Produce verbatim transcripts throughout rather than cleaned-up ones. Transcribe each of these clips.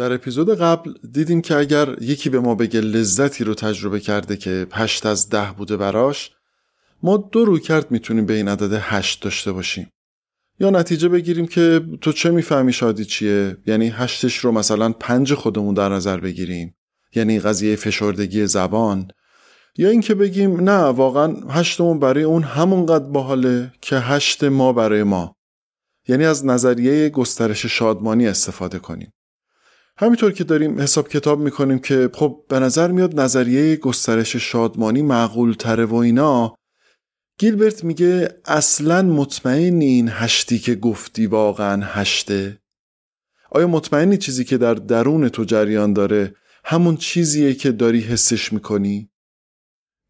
در اپیزود قبل دیدیم که اگر یکی به ما بگه لذتی رو تجربه کرده که هشت از ده بوده براش، ما دو رویکرد میتونیم به این عدد هشت داشته باشیم. یا نتیجه بگیریم که تو چه میفهمی شادی چیه؟ یعنی هشتش رو مثلا پنج خودمون در نظر بگیریم، یعنی قضیه فشردگی زبان. یا این که بگیم نه، واقعا هشتمون برای اون همونقدر باحاله که هشت ما برای ما، یعنی از نظریه گسترش شادمانی استفاده کنیم. همینطور که داریم حساب کتاب میکنیم که خب به نظر میاد نظریه گسترش شادمانی معقول تره و اینا، گیلبرت میگه اصلاً مطمئنی این هشتی که گفتی واقعاً هشته؟ آیا مطمئنی چیزی که در درون تو جریان داره همون چیزیه که داری حسش میکنی؟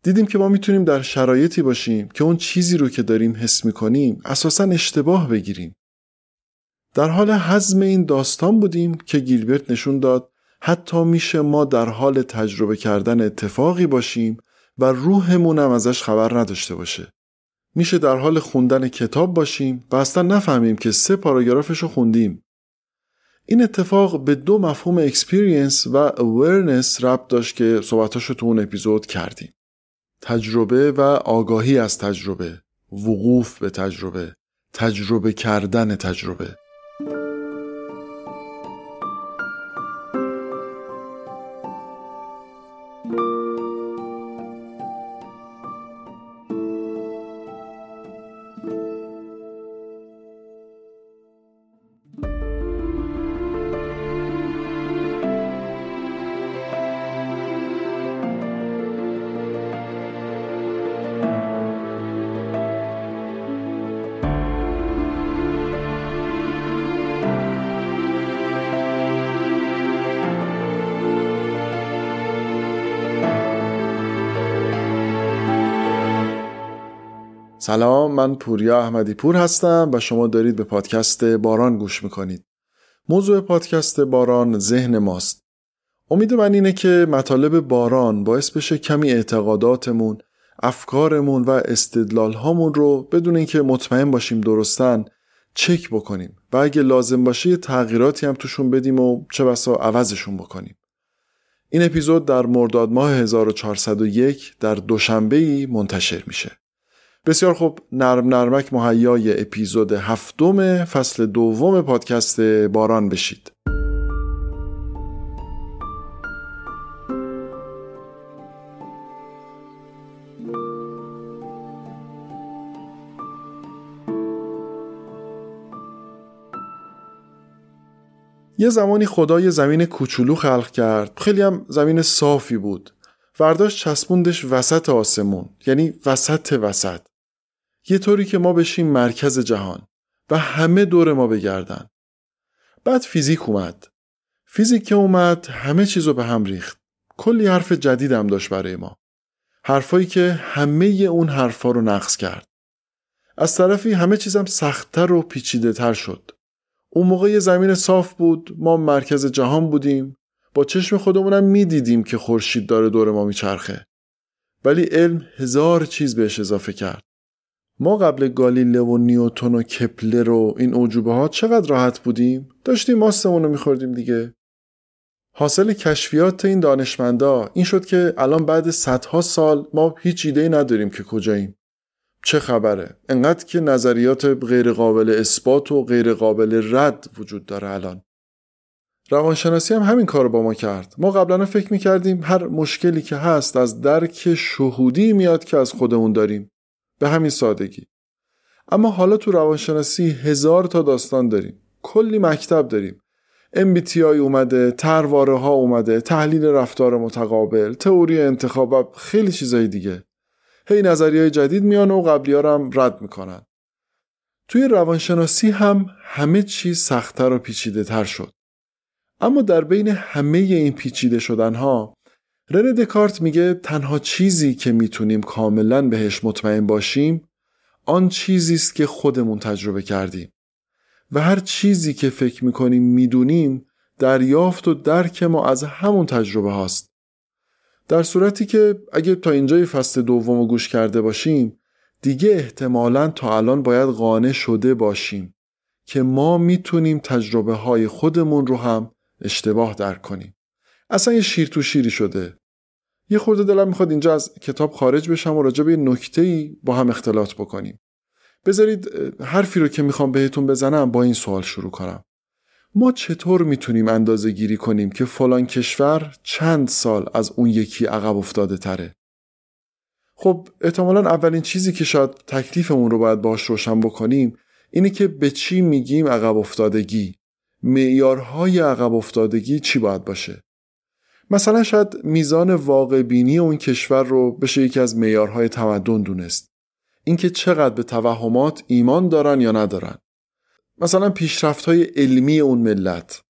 دیدیم که ما میتونیم در شرایطی باشیم که اون چیزی رو که داریم حس میکنیم اساساً اشتباه بگیریم. در حال هضم این داستان بودیم که گیلبرت نشون داد حتی میشه ما در حال تجربه کردن اتفاقی باشیم و روحمون هم ازش خبر نداشته باشه. میشه در حال خوندن کتاب باشیم و اصلا نفهمیم که سه پاراگرافشو خوندیم. این اتفاق به دو مفهوم اکسپیرینس و اورنس ربط داشت که صحبتاشو تو اون اپیزود کردیم. تجربه و آگاهی از تجربه، وقوف به تجربه، تجربه کردن تجربه. سلام، من پوریا احمدی پور هستم و شما دارید به پادکست باران گوش میکنید. موضوع پادکست باران ذهن ماست. امید من اینه که مطالب باران باعث بشه کمی اعتقاداتمون، افکارمون و استدلالهامون رو بدون اینکه مطمئن باشیم درستن چک بکنیم و اگه لازم باشه تغییراتی هم توشون بدیم و چه بسا عوضشون بکنیم. این اپیزود در مرداد ماه هزار و چهارصد و یک در دوشنبه‌ای منتشر میشه. بسیار خوب، نرم نرمک مهیای اپیزود هفتم فصل دوم پادکست باران بشید. یه زمانی خدای زمین کوچولو خلق کرد، خیلی هم زمین صافی بود، برداشت چسبوندش وسط آسمون، یعنی وسط وسط، یه طوری که ما بشیم مرکز جهان و همه دور ما بگردن. بعد فیزیک اومد. فیزیک که اومد همه چیزو به هم ریخت. کلی حرف جدید هم داشت برای ما، حرفایی که همه اون حرفا رو نقص کرد. از طرفی همه چیزم سخت‌تر و پیچیده‌تر شد. اون موقع زمین صاف بود، ما مرکز جهان بودیم، با چشم خودمونم میدیدیم که خورشید داره دور ما میچرخه. ولی علم هزار چیز بهش اضافه کرد. ما قبل گالیله و نیوتن و کپلر و این عجوبه ها چقدر راحت بودیم؟ داشتیم آسمون رو میخوردیم دیگه. حاصل کشفیات این دانشمندا این شد که الان بعد صدها سال ما هیچ ایده‌ای نداریم که کجاییم، چه خبره. انقدر که نظریات غیر قابل اثبات و غیر قابل رد وجود داره. الان روانشناسی هم همین کار با ما کرد. ما قبلا فکر میکردیم هر مشکلی که هست از درک شهودی میاد که از خودمون داریم، به همین سادگی. اما حالا تو روانشناسی هزار تا داستان داریم، کلی مکتب داریم. ام بی تی آی اومده، طرحواره ها اومده، تحلیل رفتار متقابل، تئوری انتخاب و خیلی چیزای دیگه. هی نظریه‌های جدید میان و قبلی‌ها رو هم رد میکنن. توی روانشناسی هم همه چیز سخت‌تر و پیچیده‌تر شد. اما در بین همه این پیچیده شدنها، رنه دکارت میگه تنها چیزی که میتونیم کاملا بهش مطمئن باشیم آن چیزیست که خودمون تجربه کردیم و هر چیزی که فکر میکنیم میدونیم دریافت و درک ما از همون تجربه هاست. در صورتی که اگه تا اینجای فصل دومو گوش کرده باشیم، دیگه احتمالاً تا الان باید قانع شده باشیم که ما میتونیم تجربه های خودمون رو هم اشتباه درک کنیم. اصلا یه شیر تو شیری شده. یه خورده دلم میخواد اینجا از کتاب خارج بشم و راجع به نکته‌ای با هم اختلاط بکنیم. بذارید حرفی رو که میخوام بهتون بزنم با این سوال شروع کنم. ما چطور میتونیم اندازه گیری کنیم که فلان کشور چند سال از اون یکی عقب افتاده تره؟ خب احتمالاً اولین چیزی که شاید تکلیفمون رو باید باهاش روشن بکنیم اینه که به چی میگیم عقب افتادگی؟ معیارهای عقب افتادگی چی باید باشه؟ مثلا شاید میزان واقع بینی اون کشور رو بشه یکی از معیارهای تمدن دونست. اینکه چقدر به توهمات ایمان دارن یا ندارن. مثلا پیشرفت‌های علمی اون ملت.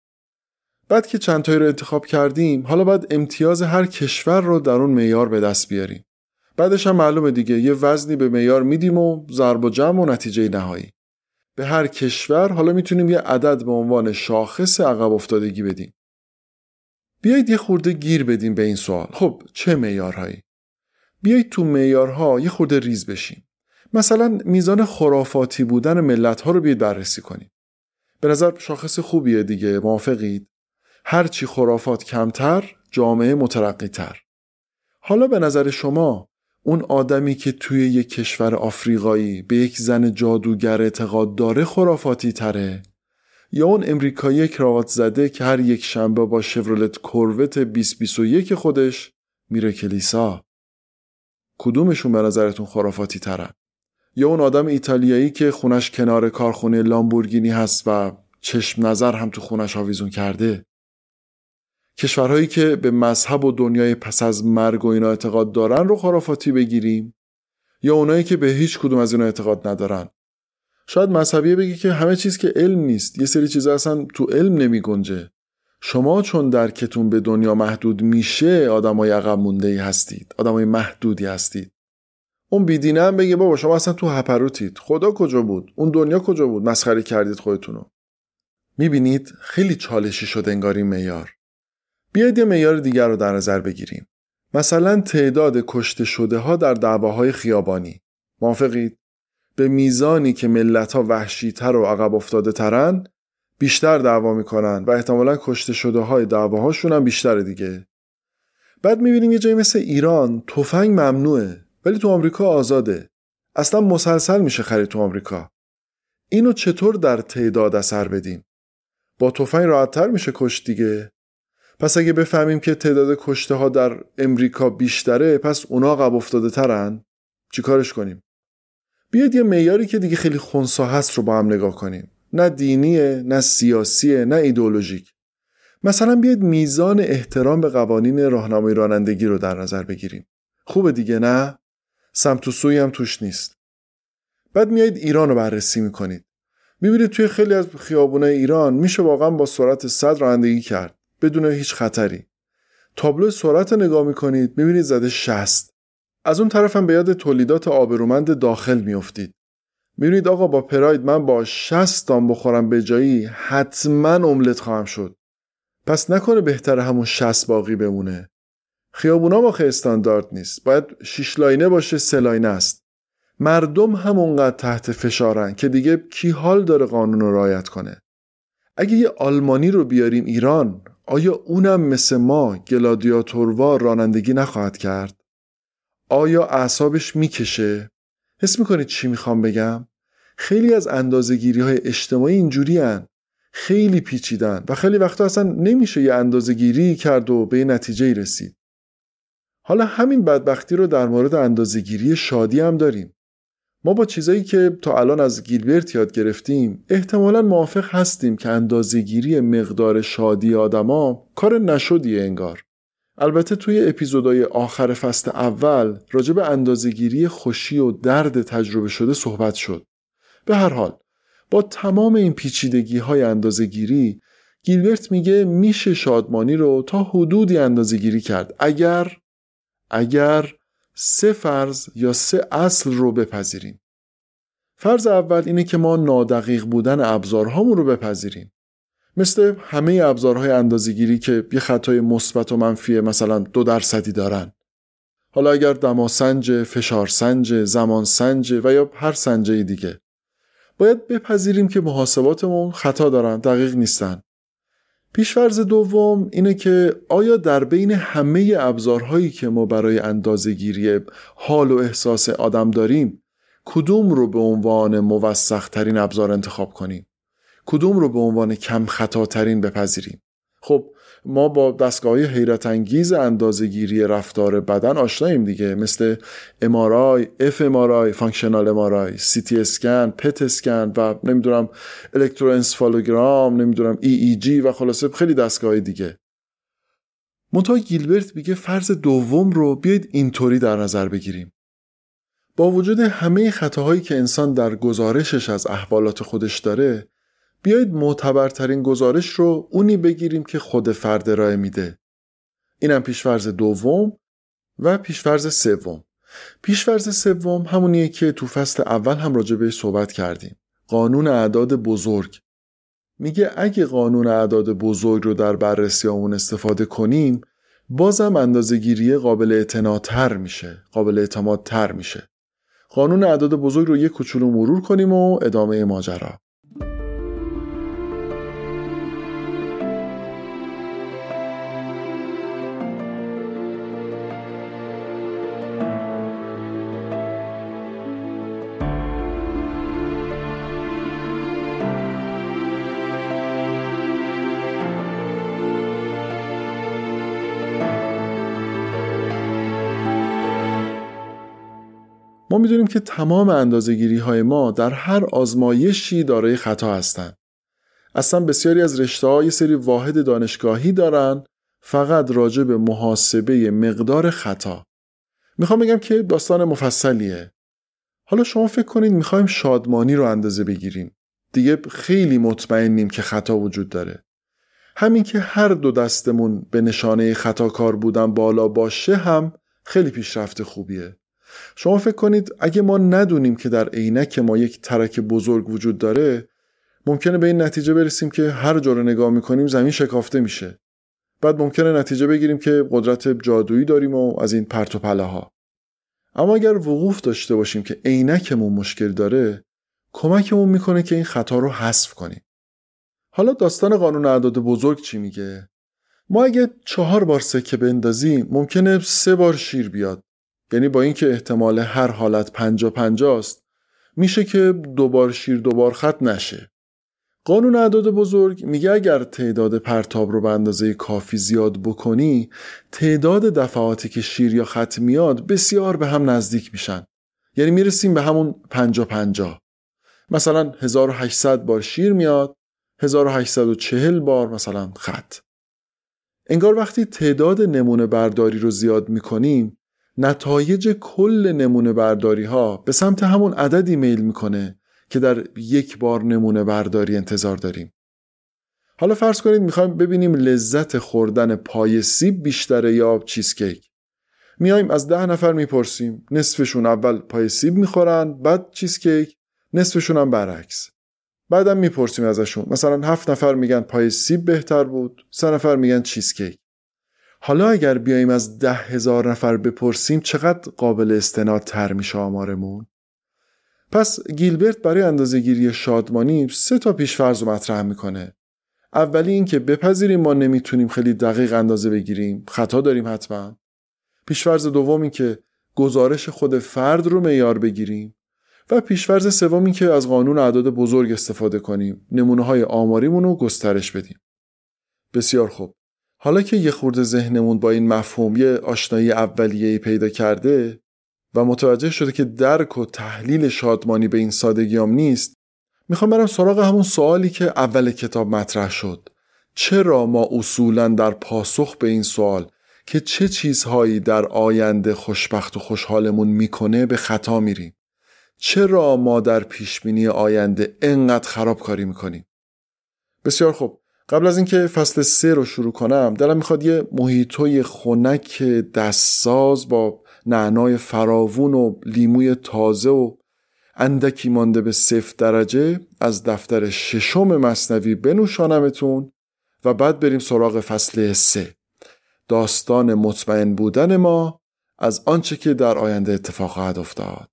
بعد که چند تایی رو انتخاب کردیم، حالا باید امتیاز هر کشور رو در اون معیار به دست بیاریم. بعدش هم معلومه دیگه، یه وزنی به معیار میدیم و ضرب و جمع و نتیجه نهایی. به هر کشور حالا میتونیم یه عدد به عنوان شاخص عقب افتادگی بدیم. بیایید یه خورده گیر بدیم به این سوال. خب چه معیارهایی؟ بیایید تو معیارها یه خورده ریز بشیم. مثلا میزان خرافاتی بودن ملت‌ها رو بیایید بررسی کنیم. به نظر شاخص خوبیه دیگه، موافقید؟ هرچی خرافات کمتر، جامعه مترقی‌تر. حالا به نظر شما اون آدمی که توی یک کشور آفریقایی به یک زن جادوگر اعتقاد داره خرافاتی تره؟ یا اون امریکایی کراوات زده که هر یک شنبه با شورلت کوروت بیست بیست و یک خودش میره کلیسا؟ کدومشون به نظرتون خرافاتی ترن؟ یا اون آدم ایتالیایی که خونش کنار کارخونه لامبورگینی هست و چشم نظر هم تو خونش آویزون کرده؟ کشورهایی که به مذهب و دنیای پس از مرگ و اینا اعتقاد دارن رو خرافاتی بگیریم؟ یا اونایی که به هیچ کدوم از اینا اعتقاد ندارن؟ شاید مذهبیه بگی که همه چیز که علم نیست، یه سری چیزا اصلا تو علم نمی گنجه. شما چون درکتون به دنیا محدود میشه، آدمای عقب مونده‌ای هستید، آدمای محدودی هستید. اون بیدینه هم بگه بابا شما اصلا تو هپروتید، خدا کجا بود، اون دنیا کجا بود، مسخره کردید خودتونو. میبینید خیلی چالشی شد انگار این معیار. بیاید یه معیار دیگر رو در نظر بگیریم. مثلا تعداد کشته شده ها در دعواهای خیابانی. موافقید؟ به میزانی که ملت‌ها وحشی‌تر و عقب افتاده ترن، بیشتر دعوا میکنن و احتمالاً کشته شده های دعواهاشون هم بیشتره دیگه. بعد میبینیم یه جایی مثل ایران تفنگ ممنوعه ولی تو آمریکا آزاده. اصلا مسلسل میشه خرید تو آمریکا. اینو چطور در تعداد اثر بدیم؟ با تفنگ راحت‌تر میشه کشت دیگه. پس اگه بفهمیم که تعداد کشته ها در امریکا بیشتره، پس اونا عقب افتاده ترن، چیکارش کنیم؟ بیاید یه معیاری که دیگه خیلی خنثی هست رو با هم نگاه کنیم. نه دینیه، نه سیاسیه، نه ایدئولوژیک. مثلا بیاید میزان احترام به قوانین راهنمایی رانندگی رو در نظر بگیریم. خوبه دیگه، نه؟ سمت و سویی هم توش نیست. بعد میایید ایران رو بررسی میکنید. میبینید توی خیلی از خیابونای ایران میشه واقعا با سرعت صد رانندگی کرد بدون هیچ خطری. تابلو سرعت نگاه میکنید، میبینید زده شصت. از اون طرف هم به یاد تولیدات آبرومند داخل میافتید. میبینید آقا با پراید من با شصت دام بخورم به جایی حتما املت خواهم شد. پس نکنه بهتره همون شصت باقی بمونه. خیابونا واقعا استاندارد نیست. باید شش لاینه باشه، سه لاینه است. مردم هم اونقدر تحت فشارن که دیگه کی حال داره قانون رو رعایت کنه. اگه یه آلمانی رو بیاریم ایران، آیا اونم مثل ما گلادیاتوروار رانندگی نخواهد کرد؟ آیا اعصابش میکشه؟ حس میکنید چی میخوام بگم؟ خیلی از اندازه‌گیری های اجتماعی اینجوری هن. خیلی پیچیدن و خیلی وقتا اصلا نمیشه یه اندازه‌گیری کرد و به نتیجه رسید. حالا همین بدبختی رو در مورد اندازه‌گیری شادی هم داریم. ما با چیزایی که تا الان از گیلبرت یاد گرفتیم احتمالاً موافق هستیم که اندازه‌گیری مقدار شادی آدما کار نشدیه انگار. البته توی اپیزودهای آخر فصل اول راجع به اندازه‌گیری خوشی و درد تجربه شده صحبت شد. به هر حال با تمام این پیچیدگی‌های اندازه‌گیری، گیلبرت میگه میشه شادمانی رو تا حدودی اندازه‌گیری کرد اگر اگر سه فرض یا سه اصل رو بپذیریم. فرض اول اینه که ما نادقیق بودن ابزارهامون رو بپذیریم. مثل همه ابزارهای اندازه‌گیری که یه خطای مثبت و منفی مثلا دو درصدی دارن. حالا اگر دماسنج، فشارسنج، زمانسنج و یا هر سنجی دیگه، باید بپذیریم که محاسباتمون خطا دارن، دقیق نیستن. پیش‌فرض دوم اینه که آیا در بین همه ابزارهایی که ما برای اندازه‌گیری حال و احساس آدم داریم کدوم رو به عنوان موثق‌ترین ابزار انتخاب کنیم؟ کدوم رو به عنوان کم خطاترین بپذیریم؟ خب ما با دستگاه‌های حیرت انگیز اندازه‌گیری رفتار بدن آشناییم دیگه، مثل ام آر آی، اف ام آر آی، فانکشنال ام آر آی، سی تی اسکن، پت اسکن و نمیدونم الکتروانسفالوگرام، نمیدونم ای ای جی و خلاصه خیلی دستگاه‌های دیگه. منتها گیلبرت میگه فرض دوم رو بیاید اینطوری در نظر بگیریم. با وجود همه خطاهایی که انسان در گزارشش از احوالات خودش داره، بیایید معتبرترین گزارش رو اونی بگیریم که خود فرد ارائه میده. اینم پیش‌فرض دوم و پیش‌فرض سوم. پیش‌فرض سوم همونیه که تو فصل اول هم راجع بهش صحبت کردیم. قانون اعداد بزرگ. میگه اگه قانون اعداد بزرگ رو در بررسیامون استفاده کنیم، بازم اندازه‌گیری قابل اعتمادتر میشه، قابل اعتمادتر میشه. قانون اعداد بزرگ رو یک کوچولو مرور کنیم و ادامه ماجرا. ما میدونیم که تمام اندازه‌گیری های ما در هر آزمایشی دارای خطا هستند. اصلا بسیاری از رشته‌ها یه سری واحد دانشگاهی دارن فقط راجع به محاسبه مقدار خطا. میخوام بگم که داستان مفصلیه. حالا شما فکر کنید میخوایم شادمانی رو اندازه بگیریم. دیگه خیلی مطمئنیم که خطا وجود داره. همین که هر دو دستمون به نشانه خطاکار بودن بالا باشه هم خیلی پیشرفت خوبیه. شما فکر کنید اگه ما ندونیم که در عینک ما یک ترک بزرگ وجود داره، ممکنه به این نتیجه برسیم که هر جا رو نگاه میکنیم زمین شکافته میشه. بعد ممکنه نتیجه بگیریم که قدرت جادویی داریم و از این پرت و پلاها. اما اگر وقوف داشته باشیم که عینکمون مشکل داره، کمکمون میکنه که این خطا رو حذف کنیم. حالا داستان قانون اعداد بزرگ چی میگه؟ ما اگه چهار بار سکه بندازیم، ممکنه سه بار شیر بیاد. یعنی با اینکه احتمال هر حالت پنجا پنجاست، میشه که دوبار شیر دوبار خط نشه. قانون اعداد بزرگ میگه اگر تعداد پرتاب رو به اندازه کافی زیاد بکنی، تعداد دفعاتی که شیر یا خط میاد بسیار به هم نزدیک میشن. یعنی میرسیم به همون پنجا پنجا. مثلا هزار و هشتصد بار شیر میاد، هزار و هشتصد و چهل بار مثلا خط. انگار وقتی تعداد نمونه برداری رو زیاد میکنیم، نتایج کل نمونه برداری ها به سمت همون عددی میل میکنه که در یک بار نمونه برداری انتظار داریم. حالا فرض کنید میخوایم ببینیم لذت خوردن پای سیب بیشتره یا چیزکیک. میایم از ده نفر میپرسیم، نصفشون اول پای سیب میخورن بعد چیزکیک، نصفشون هم برعکس. بعدم میپرسیم ازشون، مثلا هفت نفر میگن پای سیب بهتر بود، سه نفر میگن چیزکیک. حالا اگر بیاییم از ده هزار نفر بپرسیم چقدر قابل استناد تر میشه آمارمون؟ پس گیلبرت برای اندازه‌گیری شادمانی سه تا پیش‌فرض رو مطرح میکنه. اولی این که بپذیریم ما نمیتونیم خیلی دقیق اندازه بگیریم، خطا داریم حتما. پیش‌فرض دوم این که گزارش خود فرد رو معیار بگیریم و پیش‌فرض سوم این که از قانون اعداد بزرگ استفاده کنیم، نمونه‌های آماریمون رو گسترش بدیم. بسیار خوب. حالا که یه خورده ذهنمون با این مفهوم یه آشنایی اولیه‌ای پیدا کرده و متوجه شده که درک و تحلیل شادمانی به این سادگیام نیست، میخوام برم سراغ همون سوالی که اول کتاب مطرح شد. چرا ما اصولاً در پاسخ به این سوال که چه چیزهایی در آینده خوشبخت و خوشحالمون میکنه به خطا میریم؟ چرا ما در پیشبینی آینده انقدر خرابکاری میکنیم؟ بسیار خوب. قبل از اینکه فصل سه رو شروع کنم، دلم میخواد یه موهیتوی خنک دستساز با نعنای فراوون و لیموی تازه و اندکی مانده به صفر درجه از دفتر ششم مثنوی بنوشانمتون و بعد بریم سراغ فصل سه. داستان مطمئن بودن ما از آنچه که در آینده اتفاق خواهد افتاد.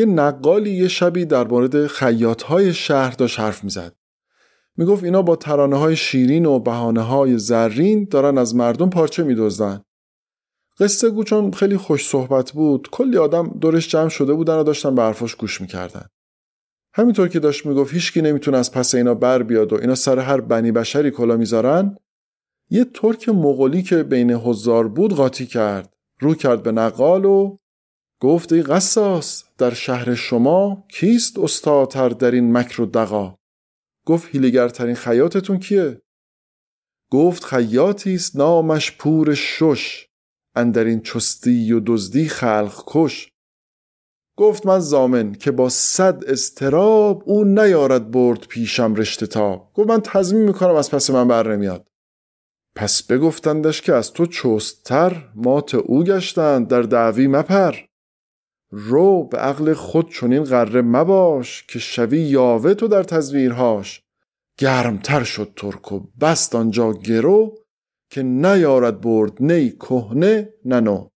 یه نقالی یه شبی در مورد خیاط‌های شهر داشت حرف میزد. میگفت اینا با ترانه‌های شیرین و بهانه‌های زرین دارن از مردم پارچه میدزدن. قصه گو چون خیلی خوش صحبت بود، کلی آدم دورش جمع شده بودن و داشتن به حرفاش گوش میکردن. همینطور که داشت میگفت هیچکی نمیتونه از پس اینا بر بیاد و اینا سر هر بنی بشری کلا میذارن، یه ترک مغولی که بین هزار بود قاطی کرد، رو کرد به نقال و گفت ای قصاص، در شهر شما کیست استادتر در این مکر و دغا؟ گفت هیلگرترین خیاطتون کیه؟ گفت خیاطیست نامش پور شش، اندر این چستی و دزدی خلق کش. گفت من ضامن که با صد استراب او نیارد برد پیشم رشته تاب. گفت من تضمین میکنم از پس من بر نمیاد. پس بگفتندش که از تو چست‌تر مات او گشتند در دعوی مپر. رو به عقل خود چنین غره مباش که شوی یاوه تو در تزویرهاش. گرمتر شد ترک و بست آنجا گرو که نیارد برد نی کهنه ننو.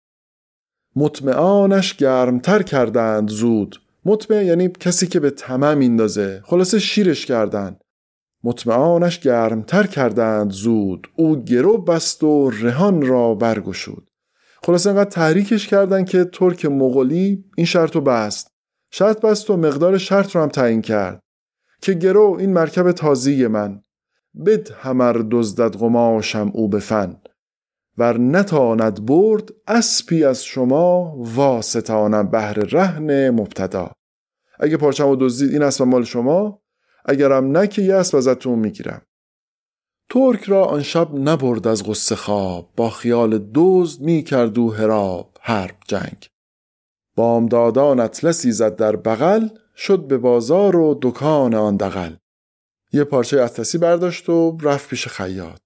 مطمئانش گرمتر کردند زود. مطمئن یعنی کسی که به طمع میندازه، خلاصه شیرش کردند. مطمئانش گرمتر کردند زود، او گرو بست و رهان را برگشود. خلاصه انقدر تحریکش کردند که ترک مغولی این شرط رو بست. شرط بست و مقدار شرط رو هم تعیین کرد که گرو این مرکب تازی من، بد همر دزدد قماشم او به فن، ور نتاند برد اسپی از شما، واسطانم بهر رهن مبتدا. اگه پارچه‌مو دزدید این اسب مال شما، اگرم نه که یه اسب ازتون میگیرم. ترک را آن شب نبرد از غصه خواب، با خیال دزد میکرد و هراب حرب جنگ. بامدادان اطلسی زد در بغل، شد به بازار و دکان آن دغل. یه پارچه اطلسی برداشت و رفت پیش خیاط.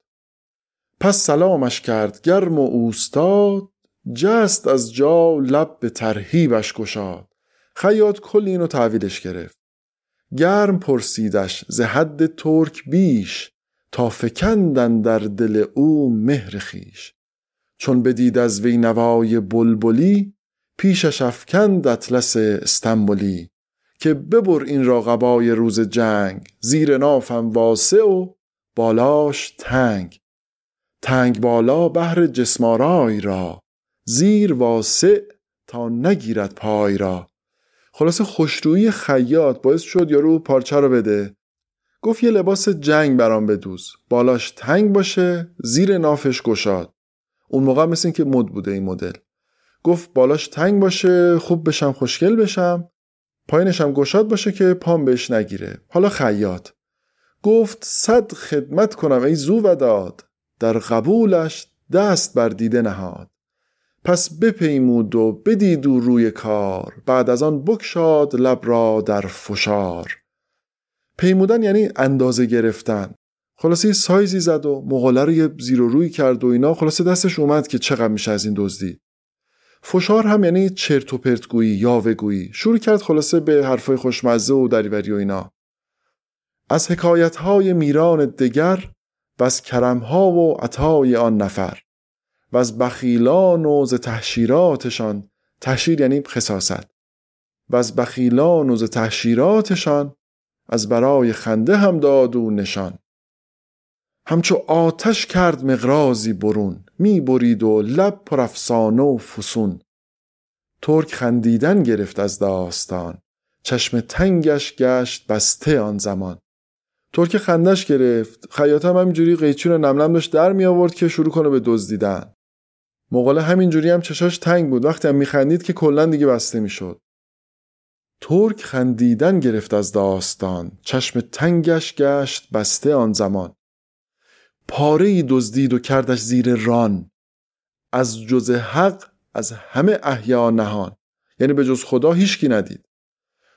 پس سلامش کرد گرم و اوستاد، جست از جا لب به ترهیبش گشاد. خیاط کل اینو تحویلش گرفت. گرم پرسیدش ز حد ترک بیش، تا فکندن در دل او مهر خویش. چون بدید از وی نوای بلبلی، پیشش افکند اطلس استنبولی. که ببر این را قبای روز جنگ، زیر نافم واسع و بالاش تنگ. تنگ بالا بهر جسمارای را، زیر واسع تا نگیرد پای را. خلاصه خوشرویی خیاط باعث شد یارو پارچه رو بده. گفت یه لباس جنگ برام بدوز، بالاش تنگ باشه، زیر نافش گشاد. اون موقع مثل این که مد بوده این مدل. گفت بالاش تنگ باشه، خوب بشم خوشگل بشم، پایینشم گشاد باشه که پام بهش نگیره. حالا خیاط گفت صد خدمت کنم ای زو و داد، در قبولش دست بر دیده نهاد. پس بپیمود و بدید و روی کار، بعد از آن بکشاد لب را در فشار. پیمودن یعنی اندازه گرفتن. خلاصه سایزی زد و مغوله رو یه زیر و روی کرد و اینا. خلاصه دستش اومد که چقدر میشه از این دزدی. فشار هم یعنی چرت و پرتگویی، یاوه‌گویی. شروع کرد خلاصه به حرفای خوشمزه و دریوری و اینا. از حکایت‌های میران دگر، و از کرم‌ها و عطای آن نفر، و از بخیلان و ز تحشیراتشان. تحشیر یعنی خساست. و از بخیلان و ز تحشیراتشان، از برای خنده هم داد و نشان. همچو آتش کرد مغرازی برون، می برید و لب پر افسانه و فسون. ترک خندیدن گرفت از داستان، چشم تنگش گشت بسته آن زمان. ترک خندش گرفت. خیاط هم همینجوری قیچی رو نم‌نم داشت در می آورد که شروع کنه به دزدیدن. مغول همینجوری هم چشاش تنگ بود، وقتی هم میخندید که کلاً دیگه بسته میشد. ترک خندیدن گرفت از داستان، چشم تنگش گشت بسته آن زمان. پاره‌ای دزدید و کردش زیر ران، از جز حق از همه احیا نهان. یعنی به جز خدا هیچکی ندید.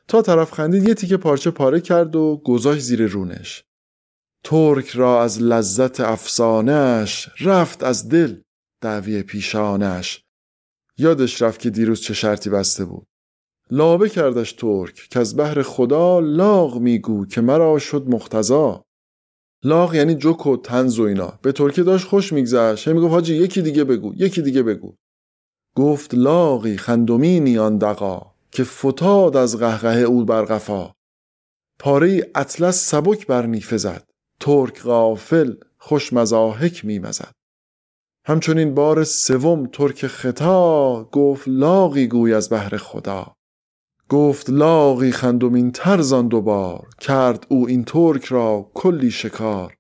تا طرف خندید یه تیکه پارچه پاره کرد و گذاشت زیر رونش. ترک را از لذت افسانه‌اش، رفت از دل دعوی پیشانش. یادش رفت که دیروز چه شرطی بسته بود. لابه کردش ترک که از بحر خدا، لاغ میگو که مرا شد مقتضا. لاغ یعنی جوک و طنز و اینا. به ترکی داشت خوش میگذشت، میگفت حاجی یکی دیگه بگو، یکی دیگه بگو. گفت لاغی خندومینی آن دقا، که فتاد از قهقه او بر قفا. پاره اطلس سبک بر نیفه زد، ترک غافل خوش مزاحک می مزد. همچنین بار سوم ترک خطا، گفت لاغی گوی از بحر خدا. گفت لاغی خندومین ترزان دوبار، کرد او این ترک را کلی شکار.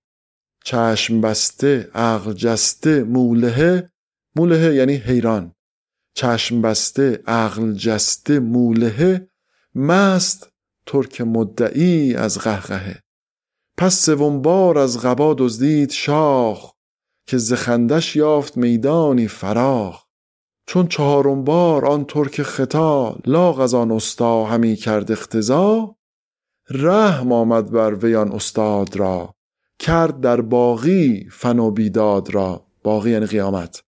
چشم بسته، عقل جسته، مولهه، مولهه یعنی حیران. چشم بسته، عقل جسته، مولهه، مست، ترک مدعی از قهقهه. پس سوم بار از قبا دزدید شاخ، که ز خندش یافت میدانی فراخ. چون چهارم بار آن ترک خطا، لاغ از آن استا همی کرد اختزا. رحم آمد بر ویان استاد را، کرد در باقی فن و بیداد را. باقی یعنی قیامت.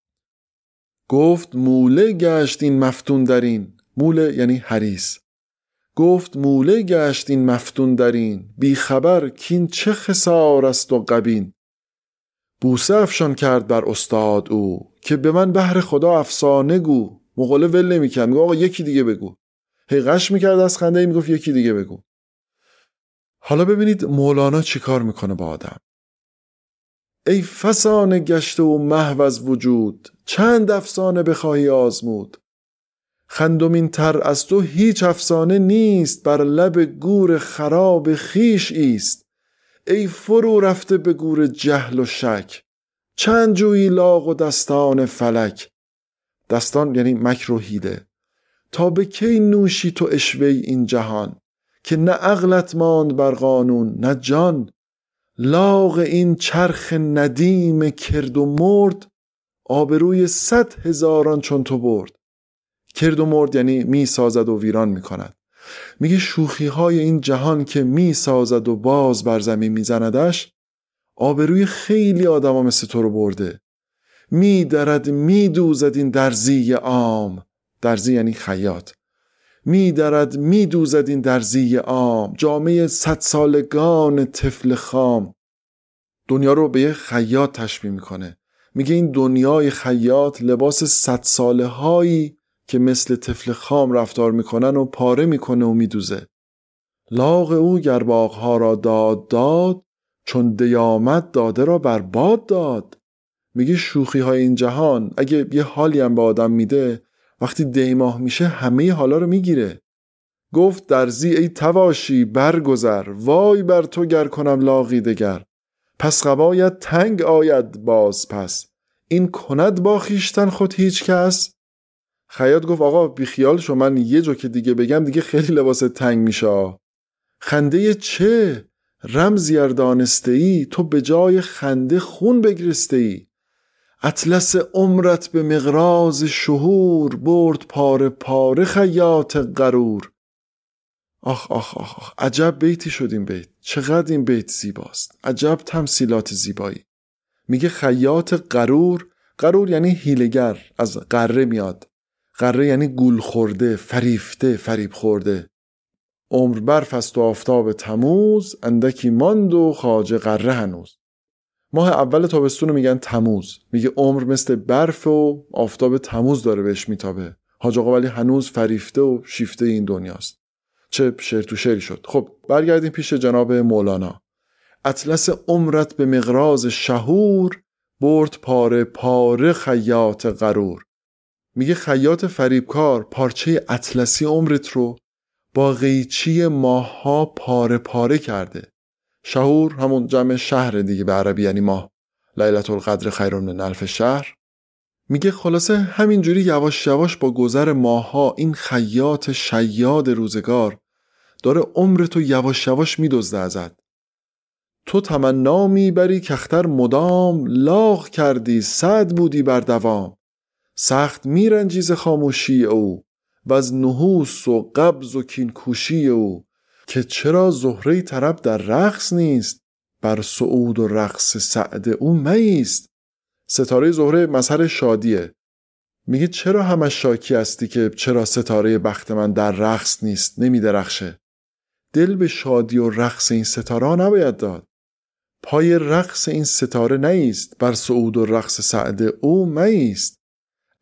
گفت موله گشت این مفتون در این، موله یعنی حریص. گفت موله گشت این مفتون در این، بی خبر کین چه خسار است و غبین. بوسه افشان کرد بر استاد او، که به من بهر خدا افسانه گو. مقاله ول نمی‌کرد، میگه آقا یکی دیگه بگو. هی قش می‌کرد از خنده، میگفت یکی دیگه بگو. حالا ببینید مولانا چیکار میکنه با آدم. ای فسانه گشته و محو از وجود، چند افسانه بخواهی آزمود. خندومین تر از تو هیچ افسانه نیست، بر لب گور خراب خیش ایست. ای فرو رفته به گور جهل و شک، چند جویی لاغ و دستان فلک. دستان یعنی مکر و حیله. تا به کی نوشی تو عشوه این جهان، که نه عقلت ماند بر قانون نه جان. لاغ این چرخ ندیم کرد و مرد، آبروی صد هزاران چون تو برد. کرد و مرد یعنی می سازد و ویران می کند. میگه شوخی های این جهان که می سازد و باز بر زمین می زندش، آبروی خیلی آدم ها مثل تو رو برده. می درد می دوزد این درزی عام. درزی یعنی خیاط. می درد می دوزد این درزی عام، جامعه صد سالگان طفل خام. دنیا رو به یه خیاط تشبیه میکنه. میگه این دنیای خیاط لباس صد ساله هایی که مثل طفل خام رفتار میکنن و پاره میکنه و میدوزه. لاغ او گر باغها را داد داد، چون دیامت داده را بر باد داد. میگه شوخی های این جهان اگه یه حالی هم به آدم میده، وقتی دیماه میشه همه حالا رو میگیره. گفت درزی ای تواشی برگذر، وای بر تو گر کنم لاغی دگر. پس قبایت تنگ آید باز پس، این کند با خیشتن خود هیچ کس. خیاط گفت آقا بیخیال شو، من یه جو که دیگه بگم دیگه خیلی لباس تنگ میشه. خنده چه؟ رمزی ار دانسته‌ای، تو به جای خنده خون بگرسته‌ای. اطلس عمرت به مقراض شهور، برد پاره پاره خیاط غرور. آخ آخ آخ آخ، عجب بیتی شد این بیت. چقدر این بیت زیباست، عجب تمثیلات زیبایی. میگه خیاط غرور، غرور یعنی حیله‌گر، از غره میاد. غره یعنی گول خورده، فریفته، فریب خورده. عمر برف است و آفتاب تموز، اندکی ماند و خواجه غره هنوز. ماه اول تابستون میگن تموز. میگه عمر مثل برف و آفتاب تموز داره بهش میتابه. حاج آقا ولی هنوز فریفته و شیفته این دنیاست. چه شعر تو شعری شد. خب برگردیم پیش جناب مولانا. اطلس عمرت به مقراض شهور، برد پاره پاره خیاط غرور. میگه خیاط فریبکار پارچه اطلسی عمرت رو با قیچی ماه‌ها پاره پاره کرده. شهور همون جمع شهر دیگه به عربی، یعنی ماه. لیلة القدر خیر من الف شهر. میگه خلاصه همینجوری یواش یواش با گذر ماه‌ها این خیاط شیاد روزگار داره عمرتو یواش یواش میدزده ازت. تو تمنا میبری که اختر مدام، لاغ کردی صد بودی بر دوام. سخت میرنجی ز خاموشی او، و از نحوس و قبض و کینکوشی او. که چرا زهره طرب در رقص نیست، بر صعود و رقص سعد او مایست. ستاره زهره مظهر شادیه. میگه چرا همش شاکی هستی که چرا ستاره بخت من در رقص نیست، نمیدرخشه. دل به شادی و رقص این ستاره نباید داد، پای رقص این ستاره نیست، بر صعود و رقص سعد او مایست.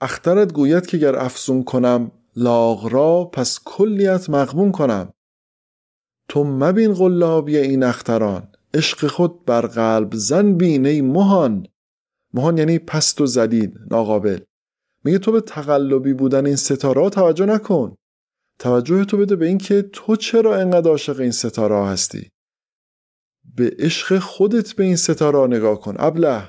اخترت گوید که گر افسون کنم، لاغ را پس کلیت مغبون کنم. تو مبین غلابی این اختران، عشق خود بر قلب زن بینه مهان. مهان یعنی پست و ذلیل، ناقابل. میگه تو به تقلبی بودن این ستاره ها توجه نکن. توجه تو بده به این که تو چرا انقدر عاشق این ستاره ها هستی. به عشق خودت به این ستاره ها نگاه کن. ابله.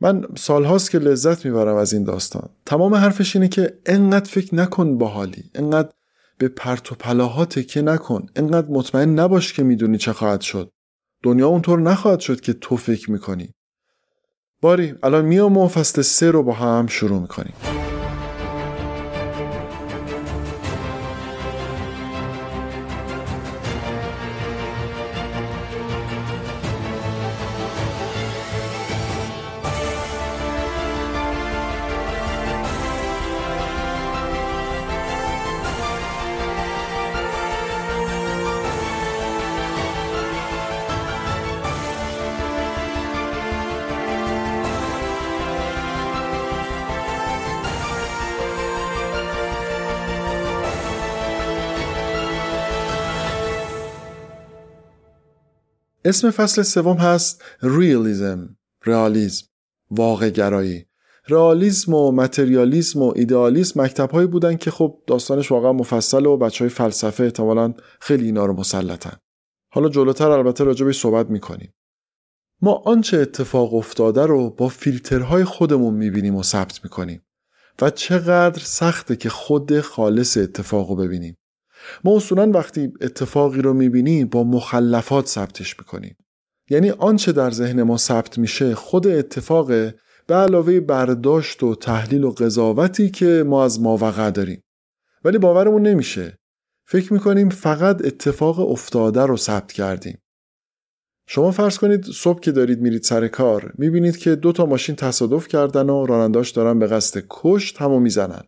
من سالهاست که لذت میبرم از این داستان. تمام حرفش اینه که انقدر فکر نکن باحالی، انقدر به پرت و پلاها تکیه نکن، انقدر مطمئن نباش که میدونی چه خواهد شد. دنیا اونطور نخواهد شد که تو فکر میکنی. باری الان میام و فصل سه رو با هم شروع میکنیم. اسم فصل سوم هست ریالیزم، رئالیسم، واقع گرایی. رئالیسم و متریالیسم و ایدئالیسم مکتب‌هایی بودن که خب داستانش واقعا مفصله و بچهای فلسفه احتمالاً خیلی اینا رو مسلطن. حالا جلوتر البته راجبش صحبت می‌کنیم. ما آنچه اتفاق افتاده رو با فیلترهای خودمون می‌بینیم و ثبت می‌کنیم و چقدر سخته که خود خالص اتفاق رو ببینیم. ما اصولاً وقتی اتفاقی رو میبینیم با مخلفات ثبتش میکنیم، یعنی آنچه در ذهن ما ثبت میشه خود اتفاقه به علاوه برداشت و تحلیل و قضاوتی که ما از ماوقع داریم، ولی باورمون نمیشه. فکر میکنیم فقط اتفاق افتاده رو ثبت کردیم. شما فرض کنید صبح که دارید میرید سر کار میبینید که دو تا ماشین تصادف کردن و راننده‌اش دارن به قصد کشت همو میزنن.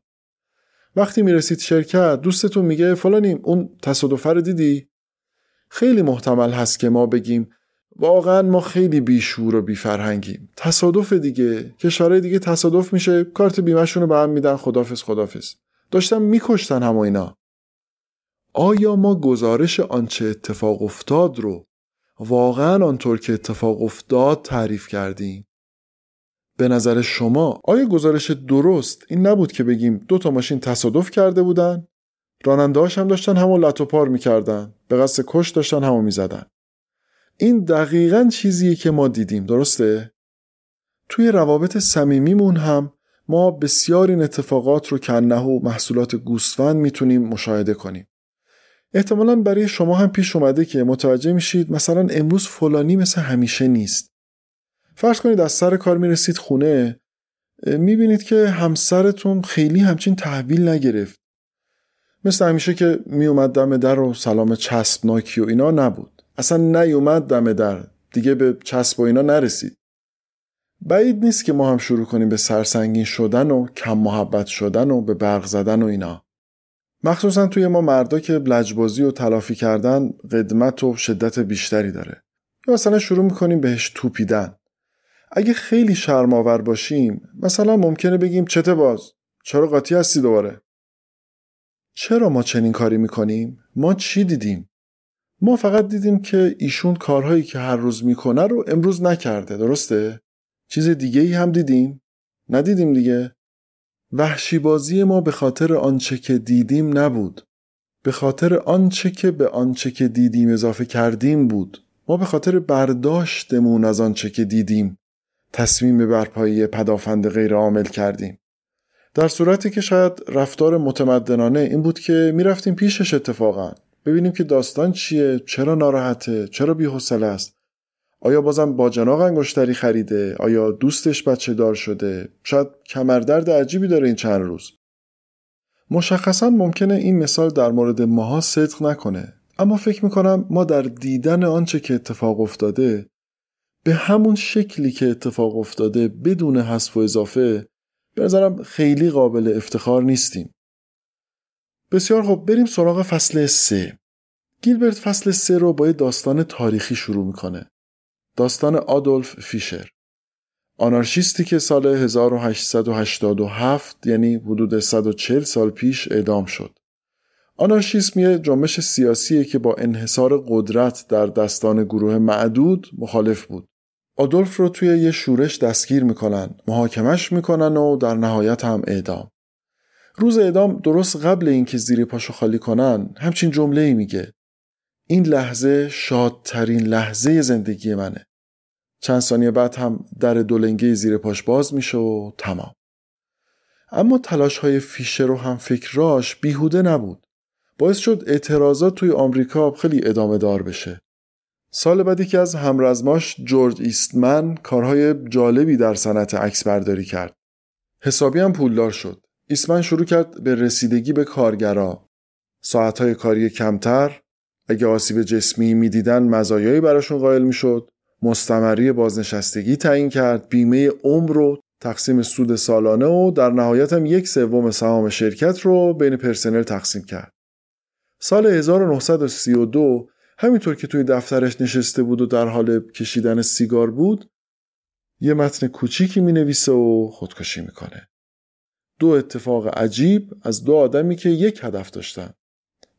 وقتی میرسید شرکت دوستتون میگه فلانی اون تصادف رو دیدی؟ خیلی محتمل هست که ما بگیم واقعا ما خیلی بیشعور و بیفرهنگیم، تصادف دیگه، کشورهای دیگه تصادف میشه، کارت بیمه‌شون رو به هم میدن، خدافظ خدافظ، داشتن میکشتن هم اینا. آیا ما گزارش آنچه اتفاق افتاد رو واقعا آنطور که اتفاق افتاد تعریف کردیم؟ به نظر شما آیا گزارش درست این نبود که بگیم دو تا ماشین تصادف کرده بودن، راننده‌هاش هم داشتن همو لط و پار می‌کردن، به قصد کش داشتن همو می‌زدن؟ این دقیقاً چیزیه که ما دیدیم، درسته؟ توی روابط صمیمیمون هم ما بسیار این اتفاقات رو کنهو محصولات گوسفند میتونیم مشاهده کنیم. احتمالاً برای شما هم پیش اومده که متوجه میشید مثلا امروز فلانی مثل همیشه نیست. فرض کنید از سر کار میرسید خونه، میبینید که همسرتون خیلی همچین تحویل نگرفت. مثل همیشه که میومد دم در و سلام چسبناکی و اینا نبود. اصلا نیومد دم در، دیگه به چسب و اینا نرسید. بعید نیست که ما هم شروع کنیم به سرسنگین شدن و کم محبت شدن و به برق زدن و اینا. مخصوصا توی ما مردا که لجبازی و تلافی کردن قدمت و شدت بیشتری داره. یا اصلا شروع میکنیم بهش توپیدن. اگه خیلی شرم‌آور باشیم مثلا ممکنه بگیم چته باز، چرا قاطی هستی دوباره؟ چرا ما چنین کاری میکنیم؟ ما چی دیدیم؟ ما فقط دیدیم که ایشون کارهایی که هر روز میکنه رو امروز نکرده، درسته؟ چیز دیگه‌ای هم دیدیم؟ ندیدیم دیگه. وحشی بازی ما به خاطر آنچه که دیدیم نبود، به خاطر آنچه که به آنچه که دیدیم اضافه کردیم بود. ما به خاطر برداشتمون از آنچه که دیدیم تصمیم به برپایی پدافند غیر عامل کردیم، در صورتی که شاید رفتار متمدنانه این بود که میرفتیم پیشش اتفاقا ببینیم که داستان چیه، چرا ناراحته، چرا بی‌حوصله است، آیا بازم با جناغ انگشتری خریده، آیا دوستش بچه دار شده، شاید کمردرد عجیبی داره این چند روز. مشخصا ممکنه این مثال در مورد ماها صدق نکنه، اما فکر میکنم ما در دیدن آنچه که اتفاق افتاده به همون شکلی که اتفاق افتاده بدون حذف و اضافه به نظرم خیلی قابل افتخار نیستیم. بسیار خوب، بریم سراغ فصل سه. گیلبرت فصل سه رو با یه داستان تاریخی شروع میکنه. داستان آدولف فیشر. آنارشیستی که سال هزار و هشتصد و هشتاد و هفت یعنی حدود صد و چهل سال پیش اعدام شد. آنارشیسم یه جنبش سیاسیه که با انحصار قدرت در دستان گروه معدود مخالف بود. آدولف رو توی یه شورش دستگیر میکنن، محاکمش میکنن و در نهایت هم اعدام. روز اعدام درست قبل اینکه زیر پاشو خالی کنن همچین جمله‌ای میگه: این لحظه شادترین لحظه زندگی منه. چند ثانیه بعد هم در دولنگه زیر پاش باز میشه و تمام. اما تلاش‌های فیشر و هم فکراش بیهوده نبود. باعث شد اعتراضات توی آمریکا خیلی ادامه دار بشه. سال بعدی که از همرزماش جورج ایستمن کارهای جالبی در صنعت عکسبرداری کرد. حسابی هم پولدار شد. ایستمن شروع کرد به رسیدگی به کارگرا، ساعت‌های کاری کمتر، اگه آسیب جسمی می‌دیدن مزایایی براشون قائل می‌شد، مستمری بازنشستگی تعیین کرد، بیمه عمر رو، تقسیم سود سالانه و در نهایت هم یک سوم سهام شرکت رو بین پرسنل تقسیم کرد. سال هزار و نهصد و سی و دو همینطور که توی دفترش نشسته بود و در حال کشیدن سیگار بود، یه متن کوچیکی می‌نویسه و خودکشی می‌کنه. دو اتفاق عجیب از دو آدمی که یک هدف داشتن.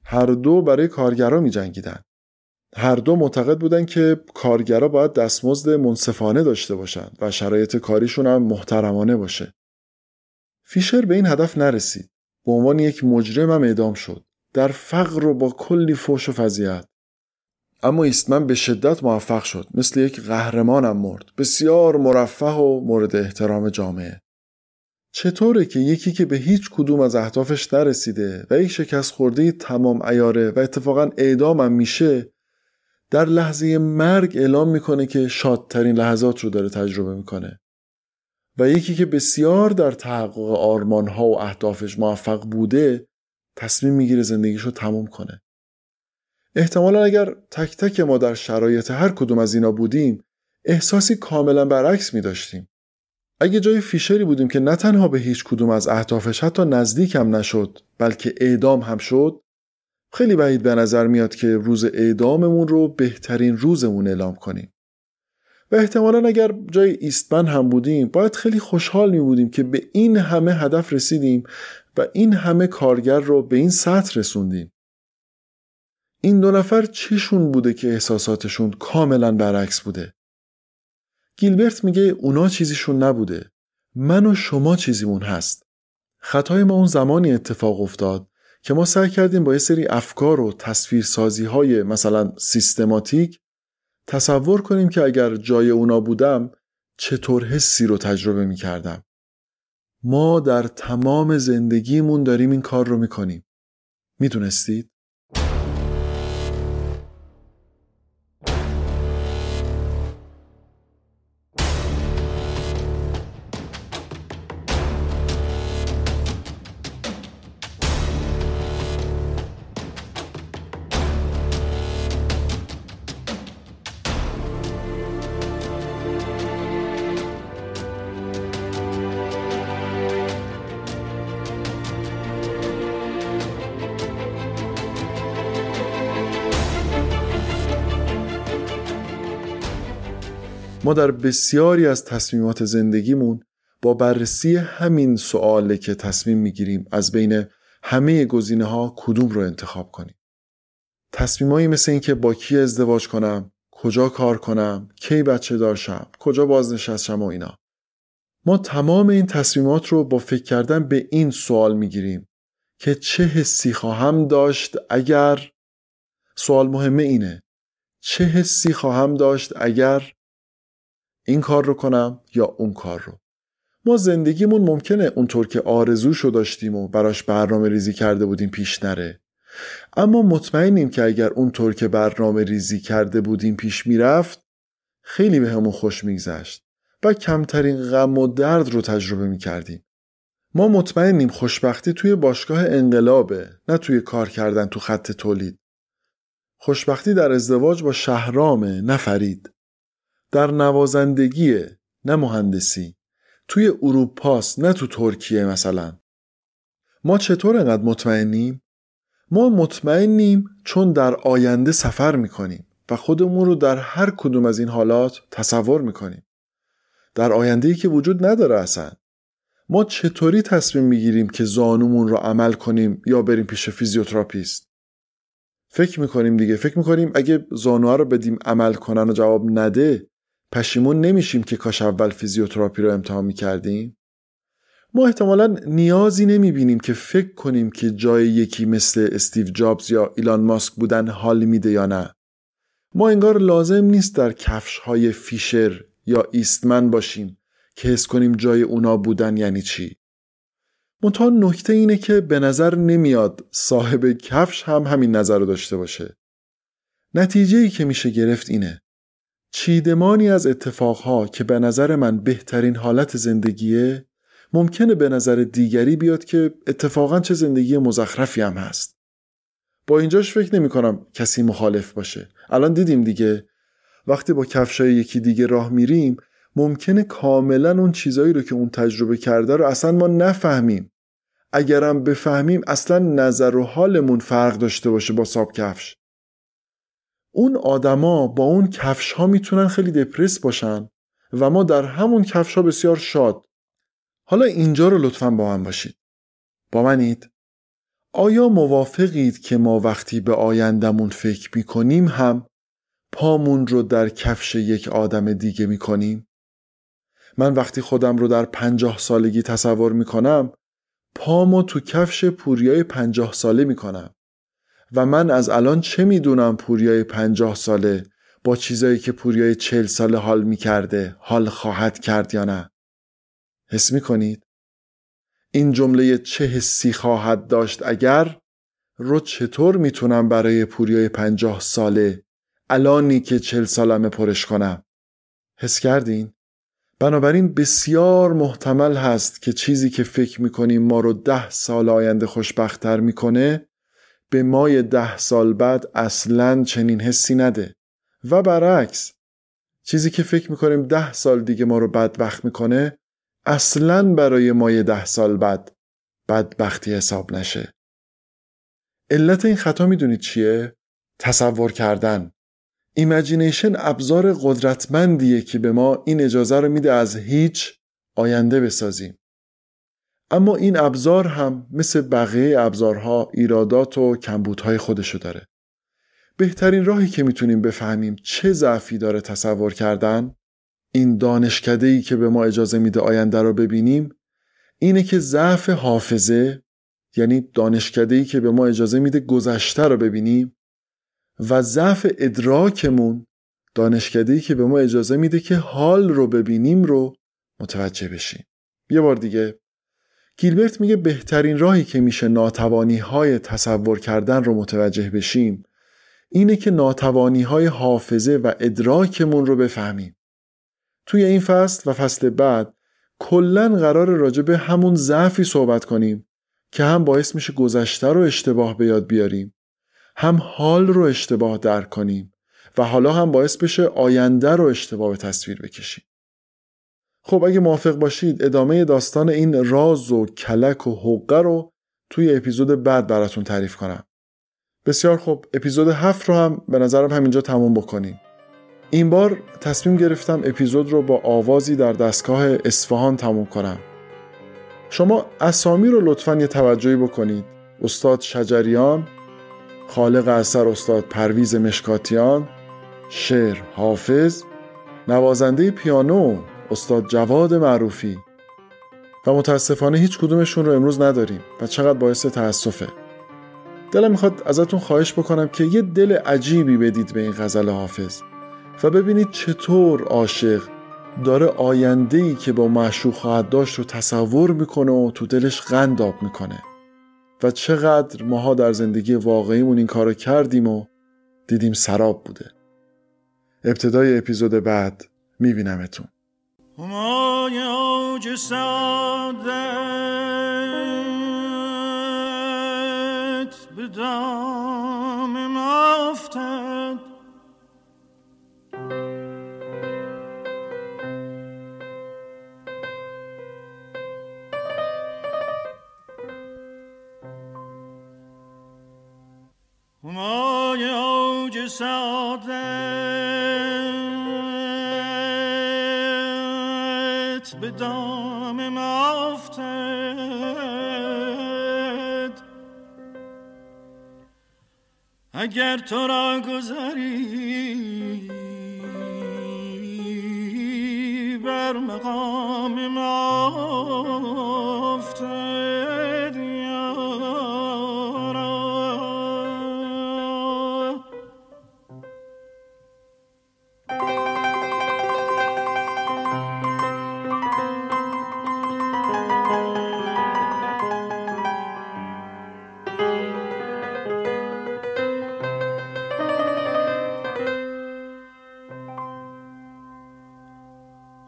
هر دو برای کارگرا می‌جنگیدن. هر دو معتقد بودن که کارگرا باید دستمزد منصفانه داشته باشن و شرایط کاریشون هم محترمانه باشه. فیشر به این هدف نرسید. به عنوان یک مجرم هم اعدام شد، در فقر و با کلی فحش و فضیحت. اما ایستمن به شدت موفق شد، مثل یک قهرمان هم مرد، بسیار مرفه و مورد احترام جامعه. چطوره که یکی که به هیچ کدوم از اهدافش نرسیده و یک شکست خورده تمام عیاره و اتفاقا اعدامم میشه، در لحظه مرگ اعلام میکنه که شادترین لحظات رو داره تجربه میکنه، و یکی که بسیار در تحقق آرمانها و اهدافش موفق بوده تصمیم میگیره زندگیشو تمام کنه. احتمالا اگر تک تک ما در شرایط هر کدوم از اینا بودیم احساسی کاملا برعکس میداشتیم. اگه جای فیشری بودیم که نه تنها به هیچ کدوم از اهدافش حتی نزدیک هم نشد بلکه اعدام هم شد، خیلی بعید به نظر میاد که روز اعداممون رو بهترین روزمون اعلام کنیم. و احتمالاً اگر جای ایستمن هم بودیم باید خیلی خوشحال می بودیم که به این همه هدف رسیدیم و این همه کارگر رو به این سطح رسوندیم. این دو نفر چیشون بوده که احساساتشون کاملاً برعکس بوده؟ گیلبرت میگه اونا چیزیشون نبوده، من و شما چیزیمون هست. خطای ما اون زمانی اتفاق افتاد که ما سعی کردیم با یه سری افکار و تصویرسازی‌های مثلا سیستماتیک تصور کنیم که اگر جای اونا بودم چطور حسی رو تجربه می‌کردم. ما در تمام زندگیمون داریم این کار رو می‌کنیم. می‌دونستید؟ ما در بسیاری از تصمیمات زندگیمون با بررسی همین سواله که تصمیم میگیریم از بین همه گزینه‌ها کدوم رو انتخاب کنیم. تصمیمایی مثل این که با کی ازدواج کنم، کجا کار کنم، کی بچه دار شم، کجا بازنشستم و اینا. ما تمام این تصمیمات رو با فکر کردن به این سوال میگیریم که چه حسی خواهم داشت اگر. سوال مهمه اینه چه حسی خواهم داشت اگر این کار رو کنم یا اون کار رو. ما زندگیمون ممکنه اونطور که آرزوشو داشتیم و براش برنامه ریزی کرده بودیم پیش نره، اما مطمئنیم که اگر اونطور که برنامه ریزی کرده بودیم پیش میرفت خیلی به همون خوش میگذشت و کمترین غم و درد رو تجربه میکردیم. ما مطمئنیم خوشبختی توی باشگاه انقلابه، نه توی کار کردن تو خط تولید. خوشبختی در ازدواج با شهرامه، نه فرید. در نوازندگیه، نه مهندسی. توی اروپاست، نه تو ترکیه مثلا. ما چطور انقدر مطمئنیم؟ ما مطمئنیم چون در آینده سفر میکنیم و خودمون رو در هر کدوم از این حالات تصور میکنیم. در آینده‌ای که وجود نداره اصلا. ما چطوری تصمیم میگیریم که زانومون رو عمل کنیم یا بریم پیش فیزیوتراپیست؟ فکر میکنیم دیگه، فکر میکنیم اگه زانوها رو بدیم عمل کنن و جواب نده پشیمون نمیشیم که کاش اول فیزیوتراپی رو امتحان میکردیم؟ ما احتمالاً نیازی نمیبینیم که فکر کنیم که جای یکی مثل استیو جابز یا ایلان ماسک بودن حال میده یا نه. ما انگار لازم نیست در کفش‌های فیشر یا ایستمن باشیم که حس کنیم جای اونا بودن یعنی چی. منتها نکته اینه که به نظر نمیاد صاحب کفش هم همین نظر رو داشته باشه. نتیجه‌ای که میشه گرفت اینه: چیدمانی از اتفاقها که به نظر من بهترین حالت زندگیه ممکنه به نظر دیگری بیاد که اتفاقاً چه زندگی مزخرفی هم هست. با اینجاش فکر نمی کنم کسی مخالف باشه. الان دیدیم دیگه، وقتی با کفشای یکی دیگه راه میریم ممکنه کاملاً اون چیزایی رو که اون تجربه کرده رو اصلاً ما نفهمیم. اگرم بفهمیم اصلاً نظر و حالمون فرق داشته باشه با صاحب کفش. اون آدما با اون کفش ها میتونن خیلی دپرس باشن و ما در همون کفش ها بسیار شاد. حالا اینجا رو لطفاً با من باشید. با منید؟ آیا موافقید که ما وقتی به آیندمون فکر میکنیم هم پامون رو در کفش یک آدم دیگه میکنیم؟ من وقتی خودم رو در پنجاه سالگی تصور میکنم پامو تو کفش پوریای پنجاه ساله میکنم و من از الان چه میدونم پوریای پنجاه ساله با چیزایی که پوریای چهل ساله حال میکرده حال خواهد کرد یا نه؟ حس میکنید؟ این جمله چه حسی خواهد داشت اگر رو چطور میتونم برای پوریای پنجاه ساله الانی که چهل سالمه پرش کنم؟ حس کردین؟ بنابراین بسیار محتمل هست که چیزی که فکر میکنیم ما رو ده سال آینده خوشبخت‌تر میکنه به مای ده سال بعد اصلاً چنین حسی نده و برعکس، چیزی که فکر میکنیم ده سال دیگه ما رو بدبخت میکنه اصلاً برای مای ده سال بعد بدبختی حساب نشه. علت این خطا میدونید چیه؟ تصور کردن. ایمجینیشن ابزار قدرتمندیه که به ما این اجازه رو میده از هیچ آینده بسازیم. اما این ابزار هم مثل بقیه ابزارها ایرادات و کمبودهای خودشو داره. بهترین راهی که میتونیم بفهمیم چه ضعفی داره تصور کردن، این دانشکده‌ای که به ما اجازه میده آینده رو ببینیم، اینه که ضعف حافظه، یعنی دانشکده‌ای که به ما اجازه میده گذشته رو ببینیم، و ضعف ادراکمون، دانشکده‌ای که به ما اجازه میده که حال رو ببینیم رو متوجه بشیم. یه بار دیگه گیلبرت میگه بهترین راهی که میشه ناتوانی‌های تصور کردن رو متوجه بشیم اینه که ناتوانی‌های حافظه و ادراکمون رو بفهمیم. توی این فصل و فصل بعد کلاً قرار راجع به همون ضعفی صحبت کنیم که هم باعث میشه گذشته رو اشتباه به یاد بیاریم، هم حال رو اشتباه درک کنیم و حالا هم باعث بشه آینده رو اشتباه به تصویر بکشیم. خب اگه موافق باشید ادامه داستان این راز و کلک و حقه رو توی اپیزود بعد براتون تعریف کنم. بسیار خب، اپیزود هفت رو هم به نظرم همینجا تموم بکنیم. این بار تصمیم گرفتم اپیزود رو با آوازی در دستگاه اصفهان تموم کنم. شما اسامی رو لطفاً یه توجهی بکنید. استاد شجریان، خالق اثر استاد پرویز مشکاتیان، شعر حافظ، نوازنده پیانو استاد جواد معروفی. و متاسفانه هیچ کدومشون رو امروز نداریم و چقدر باعث تأسفه. دلم میخواد ازتون خواهش بکنم که یه دل عجیبی بدید به این غزل حافظ و ببینید چطور عاشق داره آینده‌ای که با معشوق خواهد داشت رو تصور میکنه و تو دلش قنداب میکنه و چقدر ماها در زندگی واقعیمون این کارو کردیم و دیدیم سراب بوده. ابتدای اپیزود بعد میبینمتون. همای اوج سعادت به دام ما افتد، همای اوج سعادت دامم آفتد اگر تو را گذری بر مقامم آفتد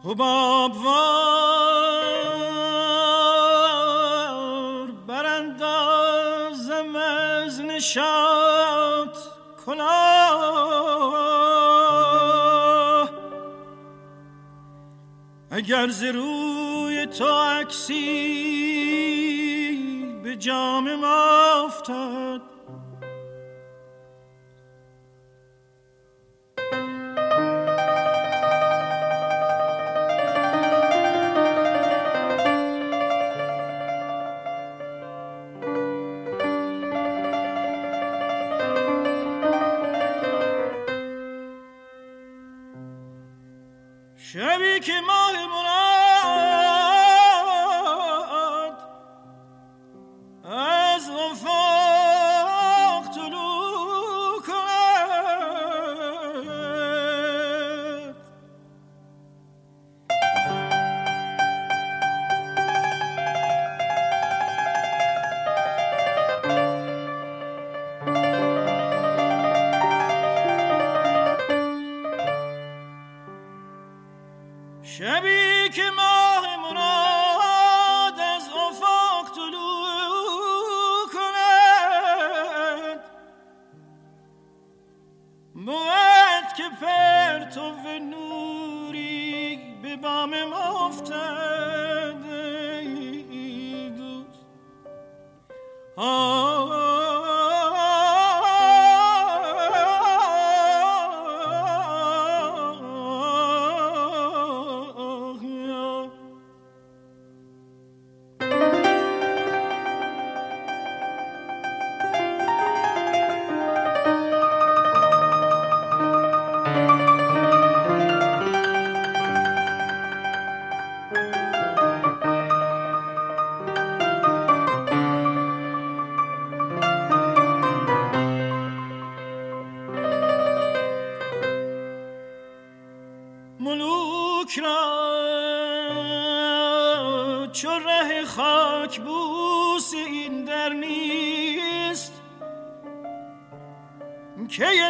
حباب وار براندازم از نشاط کلاه اگر ز روی تو عکسی به جام ما افتد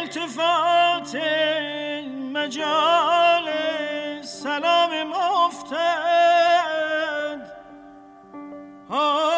التفات مجال سلام مفتد آخ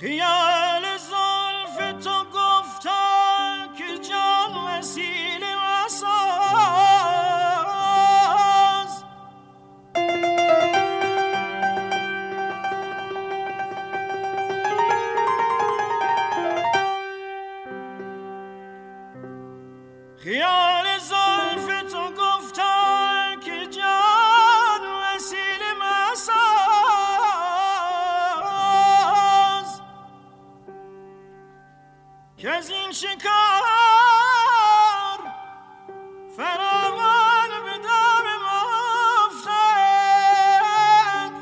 خیال زلف تو گفتن که جان وسیل وساز خیال زلف تو گفتن که جان وسیل وساز که از این شکار فراوان به دام ما افتد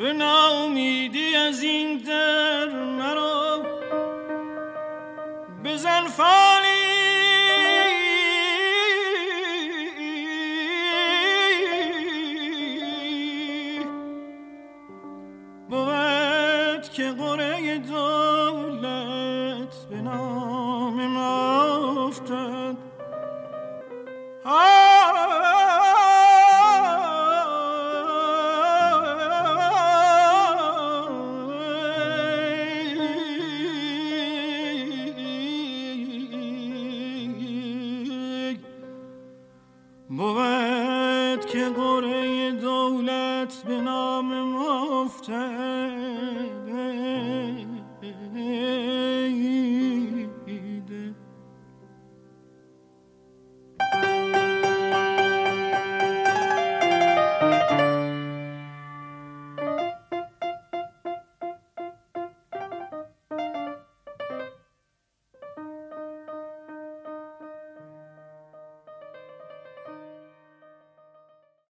به ناامیدی از این در مرا بزن فالی بود که قره دولت به نام ما افتد بود که قره